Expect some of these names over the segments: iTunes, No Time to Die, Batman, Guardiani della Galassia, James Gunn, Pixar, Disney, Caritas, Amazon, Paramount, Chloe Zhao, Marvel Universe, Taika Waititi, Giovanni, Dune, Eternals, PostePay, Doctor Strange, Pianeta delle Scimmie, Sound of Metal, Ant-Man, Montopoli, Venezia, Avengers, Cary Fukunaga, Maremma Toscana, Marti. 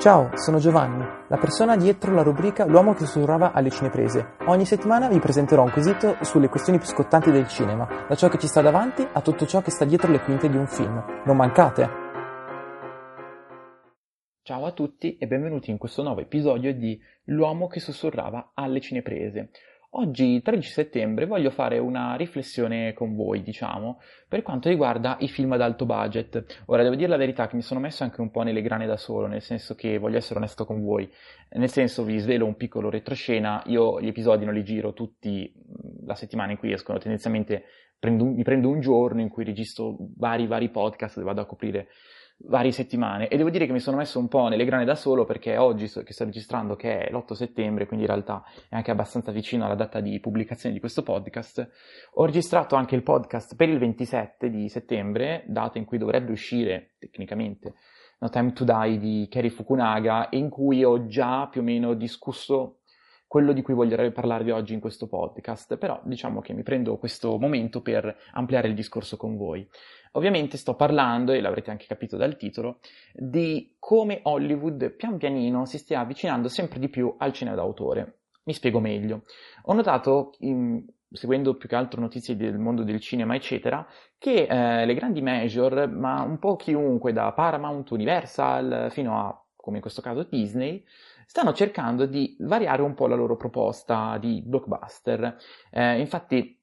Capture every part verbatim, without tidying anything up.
Ciao, sono Giovanni, la persona dietro la rubrica L'uomo che sussurrava alle cineprese. Ogni settimana vi presenterò un quesito sulle questioni più scottanti del cinema, da ciò che ci sta davanti a tutto ciò che sta dietro le quinte di un film. Non mancate! Ciao a tutti e benvenuti in questo nuovo episodio di L'uomo che sussurrava alle cineprese. Oggi, tredici settembre, voglio fare una riflessione con voi, diciamo, per quanto riguarda i film ad alto budget. Ora, devo dire la verità che mi sono messo anche un po' nelle grane da solo, nel senso che voglio essere onesto con voi. Nel senso, vi svelo un piccolo retroscena, io gli episodi non li giro tutti la settimana in cui escono, tendenzialmente prendo, mi prendo un giorno in cui registro vari, vari podcast e vado a coprire varie settimane, e devo dire che mi sono messo un po' nelle grane da solo perché oggi so, che sto registrando, che è l'otto settembre, quindi in realtà è anche abbastanza vicino alla data di pubblicazione di questo podcast, ho registrato anche il podcast per il ventisette di settembre, data in cui dovrebbe uscire tecnicamente No Time to Die di Cary Fukunaga, in cui ho già più o meno discusso quello di cui voglio parlarvi oggi in questo podcast, però diciamo che mi prendo questo momento per ampliare il discorso con voi. Ovviamente sto parlando, e l'avrete anche capito dal titolo, di come Hollywood pian pianino si stia avvicinando sempre di più al cinema d'autore. Mi spiego meglio. Ho notato, in, seguendo più che altro notizie del mondo del cinema eccetera, che eh, le grandi major, ma un po' chiunque, da Paramount, Universal, fino a, come in questo caso, Disney, stanno cercando di variare un po' la loro proposta di blockbuster. Eh, infatti,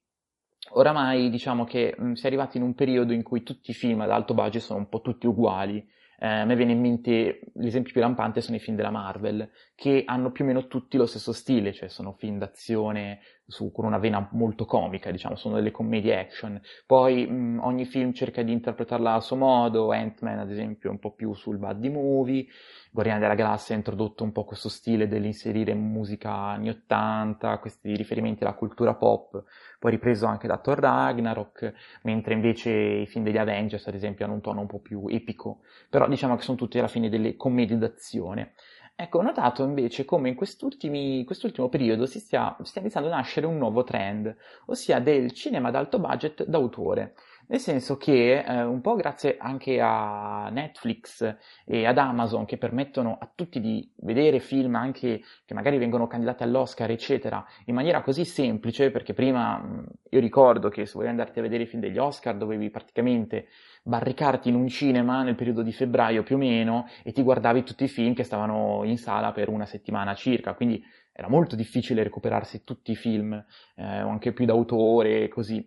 oramai diciamo che mh, si è arrivati in un periodo in cui tutti i film ad alto budget sono un po' tutti uguali. Eh, a me viene in mente l'esempio più lampante sono i film della Marvel, che hanno più o meno tutti lo stesso stile, cioè sono film d'azione su, con una vena molto comica, diciamo, sono delle commedie action. Poi mh, ogni film cerca di interpretarla a suo modo, Ant-Man ad esempio è un po' più sul buddy movie, Guardiani della Galassia ha introdotto un po' questo stile dell'inserire musica anni ottanta, questi riferimenti alla cultura pop, poi ripreso anche da Thor Ragnarok, mentre invece i film degli Avengers ad esempio hanno un tono un po' più epico, però diciamo che sono tutti alla fine delle commedie d'azione. Ecco, ho notato invece come in quest'ultimo periodo si stia, stia iniziando a nascere un nuovo trend, ossia del cinema ad alto budget d'autore, nel senso che eh, un po' grazie anche a Netflix e ad Amazon, che permettono a tutti di vedere film anche che magari vengono candidati all'Oscar eccetera, in maniera così semplice, perché prima io ricordo che se volevi andarti a vedere i film degli Oscar dovevi praticamente barricarti in un cinema nel periodo di febbraio più o meno e ti guardavi tutti i film che stavano in sala per una settimana circa, quindi era molto difficile recuperarsi tutti i film, eh, anche più d'autore e così.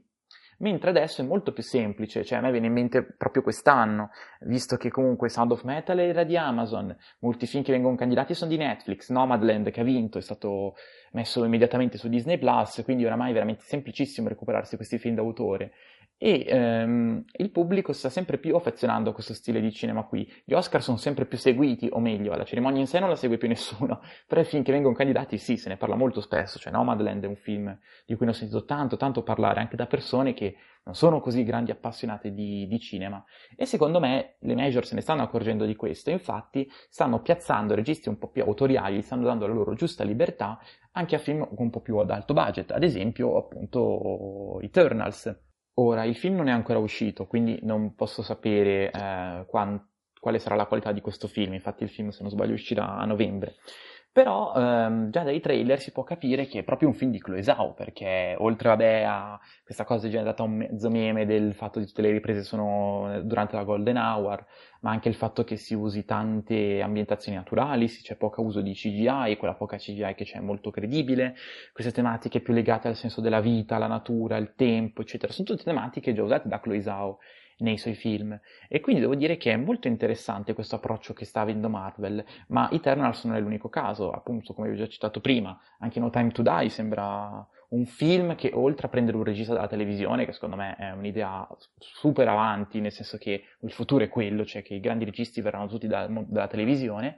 Mentre adesso è molto più semplice, cioè a me viene in mente proprio quest'anno, visto che comunque Sound of Metal era di Amazon, molti film che vengono candidati sono di Netflix, Nomadland che ha vinto è stato messo immediatamente su Disney plus, quindi oramai è veramente semplicissimo recuperarsi questi film d'autore. E ehm, il pubblico si sta sempre più affezionando a questo stile di cinema qui. Gli Oscar sono sempre più seguiti, o meglio, la cerimonia in sé non la segue più nessuno, però i film che vengono candidati sì, se ne parla molto spesso, cioè Nomadland è un film di cui ne ho sentito tanto, tanto parlare, anche da persone che non sono così grandi appassionate di, di cinema. E secondo me le major se ne stanno accorgendo di questo, infatti stanno piazzando registi un po' più autoriali, stanno dando la loro giusta libertà anche a film un po' più ad alto budget, ad esempio appunto Eternals. Ora, il film non è ancora uscito, quindi non posso sapere eh, quant- quale sarà la qualità di questo film, infatti il film, se non sbaglio, uscirà a novembre. Però ehm, già dai trailer si può capire che è proprio un film di Chloe Zhao, perché oltre vabbè, a questa cosa generata un mezzo meme del fatto che tutte le riprese sono durante la Golden Hour, ma anche il fatto che si usi tante ambientazioni naturali, si c'è poco uso di C G I, quella poca C G I che c'è è molto credibile, queste tematiche più legate al senso della vita, alla natura, al tempo, eccetera, sono tutte tematiche già usate da Chloe Zhao nei suoi film, e quindi devo dire che è molto interessante questo approccio che sta avendo Marvel, ma Eternals non è l'unico caso, appunto come vi ho già citato prima, anche No Time to Die sembra un film che oltre a prendere un regista dalla televisione, che secondo me è un'idea super avanti, nel senso che il futuro è quello, cioè che i grandi registi verranno tutti da, dalla televisione,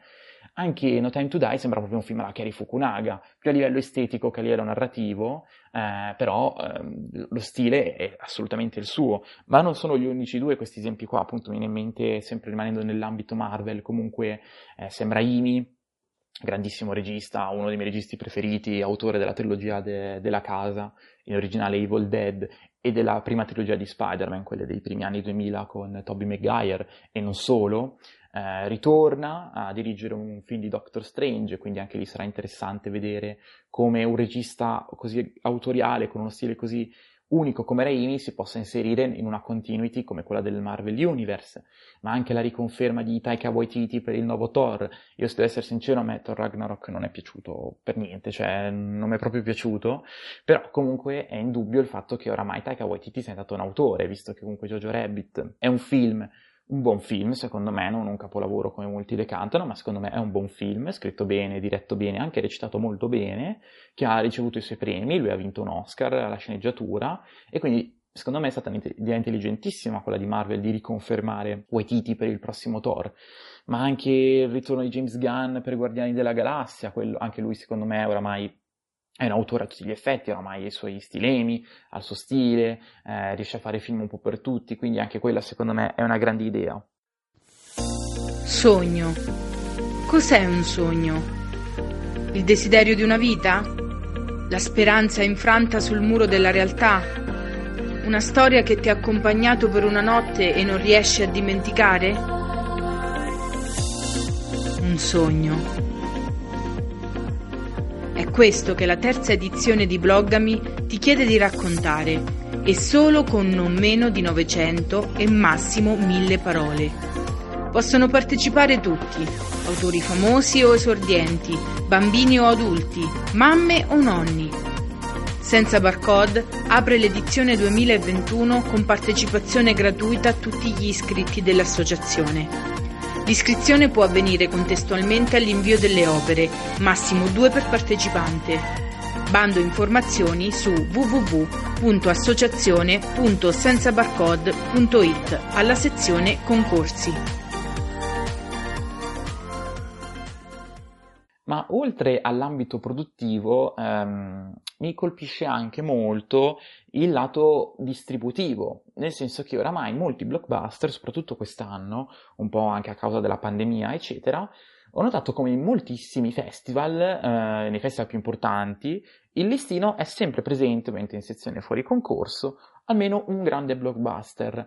anche No Time to Die sembra proprio un film alla Cary Fukunaga, più a livello estetico che a livello narrativo, eh, però eh, lo stile è assolutamente il suo, ma non sono gli unici due questi esempi qua, appunto mi viene in mente, sempre rimanendo nell'ambito Marvel, comunque eh, Sam Raimi, grandissimo regista, uno dei miei registi preferiti, autore della trilogia de- della casa, in originale Evil Dead, e della prima trilogia di Spider-Man, quelle dei primi anni duemila con Tobey Maguire, e non solo, eh, ritorna a dirigere un film di Doctor Strange, quindi anche lì sarà interessante vedere come un regista così autoriale, con uno stile così unico come Raimi, si possa inserire in una continuity come quella del Marvel Universe, ma anche la riconferma di Taika Waititi per il nuovo Thor. Io, se devo essere sincero, a me Thor Ragnarok non è piaciuto per niente, cioè non mi è proprio piaciuto, però comunque è indubbio il fatto che oramai Taika Waititi sia diventato un autore, visto che comunque Jojo Rabbit è un film, un buon film, secondo me, non un capolavoro come molti le cantano, ma secondo me è un buon film, scritto bene, diretto bene, anche recitato molto bene, che ha ricevuto i suoi premi, lui ha vinto un Oscar alla sceneggiatura, e quindi secondo me è stata un'idea intelligentissima quella di Marvel di riconfermare Waititi per il prossimo Thor, ma anche il ritorno di James Gunn per Guardiani della Galassia, quello, anche lui secondo me è oramai... è un autore a tutti gli effetti, oramai ha i suoi stilemi, ha il suo stile, eh, riesce a fare film un po' per tutti, quindi anche quella secondo me è una grande idea. Sogno. Cos'è un sogno? Il desiderio di una vita? La speranza infranta sul muro della realtà? Una storia che ti ha accompagnato per una notte e non riesci a dimenticare? Un sogno. È questo che la terza edizione di Bloggami ti chiede di raccontare, e solo con non meno di novecento e massimo mille parole. Possono partecipare tutti, autori famosi o esordienti, bambini o adulti, mamme o nonni. Senza Barcode apre l'edizione duemilaventuno con partecipazione gratuita a tutti gli iscritti dell'associazione. L'iscrizione può avvenire contestualmente all'invio delle opere, massimo due per partecipante. Bando informazioni su w w w punto associazione punto senza barcode punto i t alla sezione concorsi. Ma oltre all'ambito produttivo, ehm, mi colpisce anche molto il lato distributivo, nel senso che oramai molti blockbuster, soprattutto quest'anno, un po' anche a causa della pandemia, eccetera, ho notato come in moltissimi festival, eh, nei festival più importanti, il listino è sempre presente, mentre in sezione fuori concorso, almeno un grande blockbuster.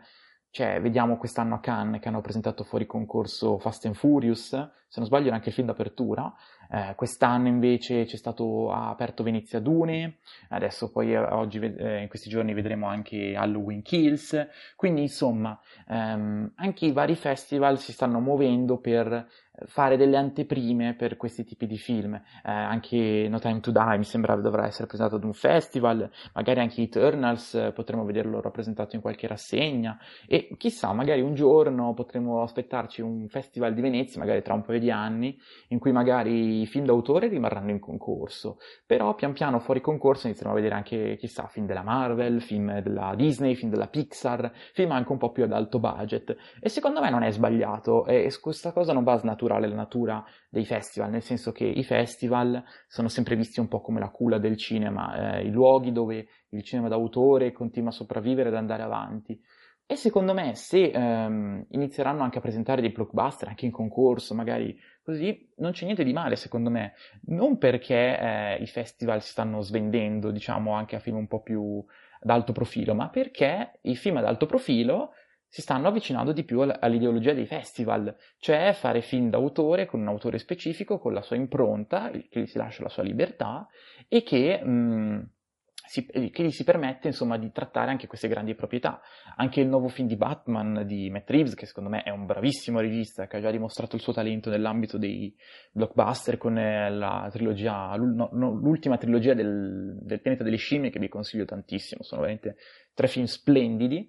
Cioè, vediamo quest'anno a Cannes che hanno presentato fuori concorso Fast and Furious, se non sbaglio era anche il film d'apertura, eh, quest'anno invece c'è stato, ha aperto Venezia Dune, adesso poi oggi, eh, in questi giorni vedremo anche Halloween Kills, quindi insomma ehm, anche i vari festival si stanno muovendo per fare delle anteprime per questi tipi di film, eh, anche No Time to Die mi sembra dovrà essere presentato ad un festival, magari anche Eternals eh, potremo vederlo rappresentato in qualche rassegna, e chissà, magari un giorno potremo aspettarci un festival di Venezia, magari tra un paio di anni, in cui magari i film d'autore rimarranno in concorso, però pian piano fuori concorso inizieremo a vedere anche, chissà, film della Marvel, film della Disney, film della Pixar, film anche un po' più ad alto budget, e secondo me non è sbagliato, e questa cosa non va snaturata la natura dei festival, nel senso che i festival sono sempre visti un po' come la culla del cinema, eh, i luoghi dove il cinema d'autore continua a sopravvivere ed andare avanti, e secondo me se ehm, inizieranno anche a presentare dei blockbuster anche in concorso, magari così, non c'è niente di male secondo me, non perché eh, i festival si stanno svendendo, diciamo, anche a film un po' più ad alto profilo, ma perché i film ad alto profilo si stanno avvicinando di più all'ideologia dei festival, cioè fare film d'autore con un autore specifico, con la sua impronta, che gli si lascia la sua libertà e che, mh, si, che gli si permette insomma di trattare anche queste grandi proprietà. Anche il nuovo film di Batman di Matt Reeves, che secondo me è un bravissimo regista, che ha già dimostrato il suo talento nell'ambito dei blockbuster con la trilogia, l'ultima trilogia del, del Pianeta delle Scimmie, che vi consiglio tantissimo, sono veramente tre film splendidi,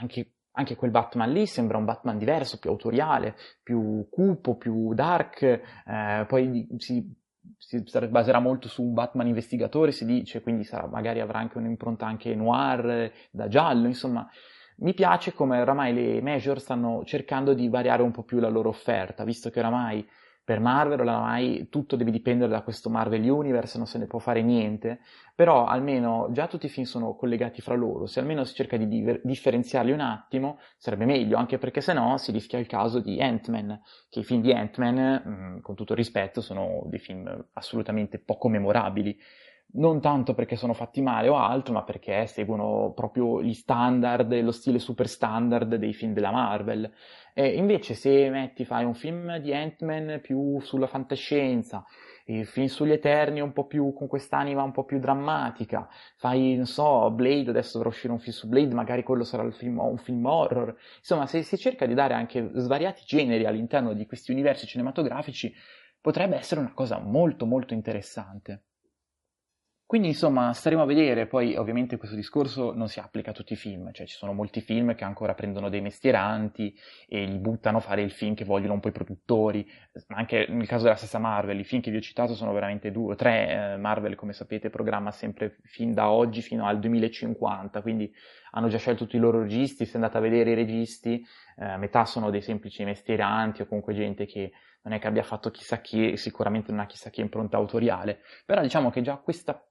anche Anche quel Batman lì sembra un Batman diverso, più autoriale, più cupo, più dark, eh, poi si, si baserà molto su un Batman investigatore, si dice, quindi sarà, magari avrà anche un'impronta anche noir, da giallo, insomma. Mi piace come oramai le major stanno cercando di variare un po' più la loro offerta, visto che oramai per Marvel oramai tutto deve dipendere da questo Marvel Universe, non se ne può fare niente, però almeno già tutti i film sono collegati fra loro, se almeno si cerca di diver- differenziarli un attimo sarebbe meglio, anche perché sennò si rischia il caso di Ant-Man, che i film di Ant-Man, mh, con tutto il rispetto, sono dei film assolutamente poco memorabili. non tanto perché sono fatti male o altro, ma perché seguono proprio gli standard, lo stile super standard dei film della Marvel. E invece se metti, fai un film di Ant-Man più sulla fantascienza, il film sugli Eterni un po' più con quest'anima un po' più drammatica, fai, non so, Blade, adesso dovrà uscire un film su Blade, magari quello sarà il film, un film horror, insomma se si cerca di dare anche svariati generi all'interno di questi universi cinematografici potrebbe essere una cosa molto molto interessante. Quindi insomma staremo a vedere, poi ovviamente questo discorso non si applica a tutti i film, cioè ci sono molti film che ancora prendono dei mestieranti e li buttano a fare il film che vogliono un po' i produttori, anche nel caso della stessa Marvel, i film che vi ho citato sono veramente due o tre, eh, Marvel come sapete programma sempre fin da oggi fino al duemilacinquanta, quindi hanno già scelto tutti i loro registi, se andate a vedere i registi, eh, metà sono dei semplici mestieranti o comunque gente che non è che abbia fatto chissà chi, sicuramente non ha chissà che impronta autoriale, però diciamo che già questa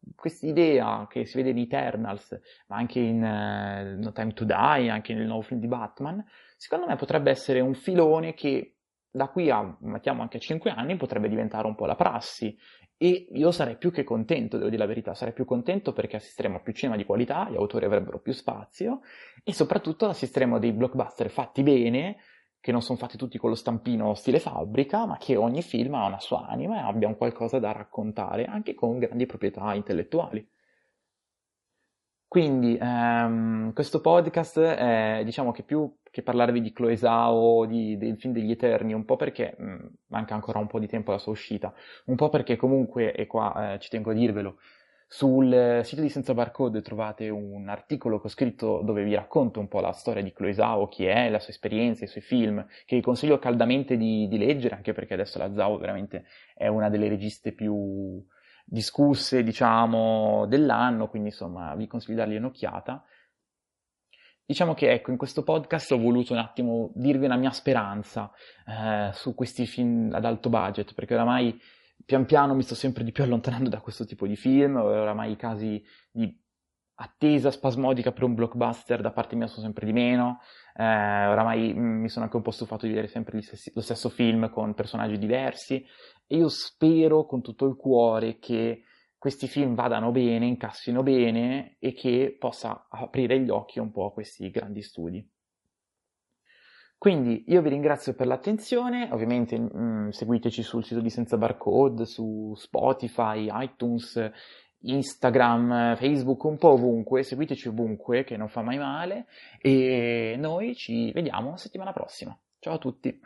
idea che si vede in Eternals, ma anche in uh, No Time to Die, anche nel nuovo film di Batman, secondo me potrebbe essere un filone che da qui a, mettiamo anche a cinque anni, potrebbe diventare un po' la prassi, e io sarei più che contento, devo dire la verità, sarei più contento perché assisteremo a più cinema di qualità, gli autori avrebbero più spazio, e soprattutto assisteremo a dei blockbuster fatti bene, che non sono fatti tutti con lo stampino stile fabbrica, ma che ogni film ha una sua anima e abbia un qualcosa da raccontare, anche con grandi proprietà intellettuali. Quindi ehm, questo podcast è, diciamo che più che parlarvi di Chloe Zhao, di, del film degli Eterni, un po' perché mh, manca ancora un po' di tempo alla sua uscita, un po' perché comunque, e qua eh, ci tengo a dirvelo, sul sito di Senza Barcode trovate un articolo che ho scritto dove vi racconto un po' la storia di Chloe Zhao, chi è, la sua esperienza, i suoi film, che vi consiglio caldamente di, di leggere, anche perché adesso la Zhao veramente è una delle registe più discusse, diciamo, dell'anno, quindi insomma vi consiglio di dargli un'occhiata. Diciamo che ecco, in questo podcast ho voluto un attimo dirvi una mia speranza eh, su questi film ad alto budget, perché oramai pian piano mi sto sempre di più allontanando da questo tipo di film, oramai i casi di attesa spasmodica per un blockbuster da parte mia sono sempre di meno, eh, oramai mi sono anche un po' stufato di vedere sempre stessi, lo stesso film con personaggi diversi, e io spero con tutto il cuore che questi film vadano bene, incassino bene e che possa aprire gli occhi un po' a questi grandi studi. Quindi io vi ringrazio per l'attenzione, ovviamente mh, seguiteci sul sito di Senza Barcode, su Spotify, iTunes, Instagram, Facebook, un po' ovunque, seguiteci ovunque che non fa mai male, e noi ci vediamo settimana prossima. Ciao a tutti!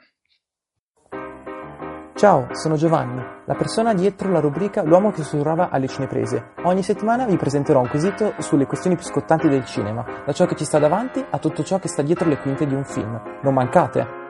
Ciao, sono Giovanni, la persona dietro la rubrica L'uomo che sussurrava alle cineprese. Ogni settimana vi presenterò un quesito sulle questioni più scottanti del cinema, da ciò che ci sta davanti a tutto ciò che sta dietro le quinte di un film. Non mancate!